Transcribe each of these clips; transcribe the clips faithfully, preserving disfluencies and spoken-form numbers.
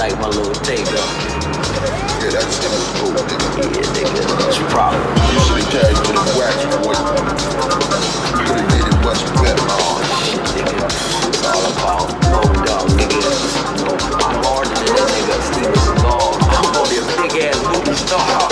like my little thing though. Yeah, that's that was cool, nigga. Yeah, nigga, that's your problem. You should have carried to the wax for you. You could have did it much better, man. Nigga, it's all about low dog, nigga. I'm harder than that nigga, sleep is long. I'm gonna be a big ass movie star.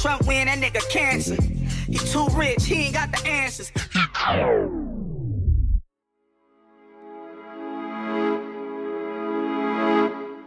Trump win, that nigga cancer. He too rich, he ain't got the answers.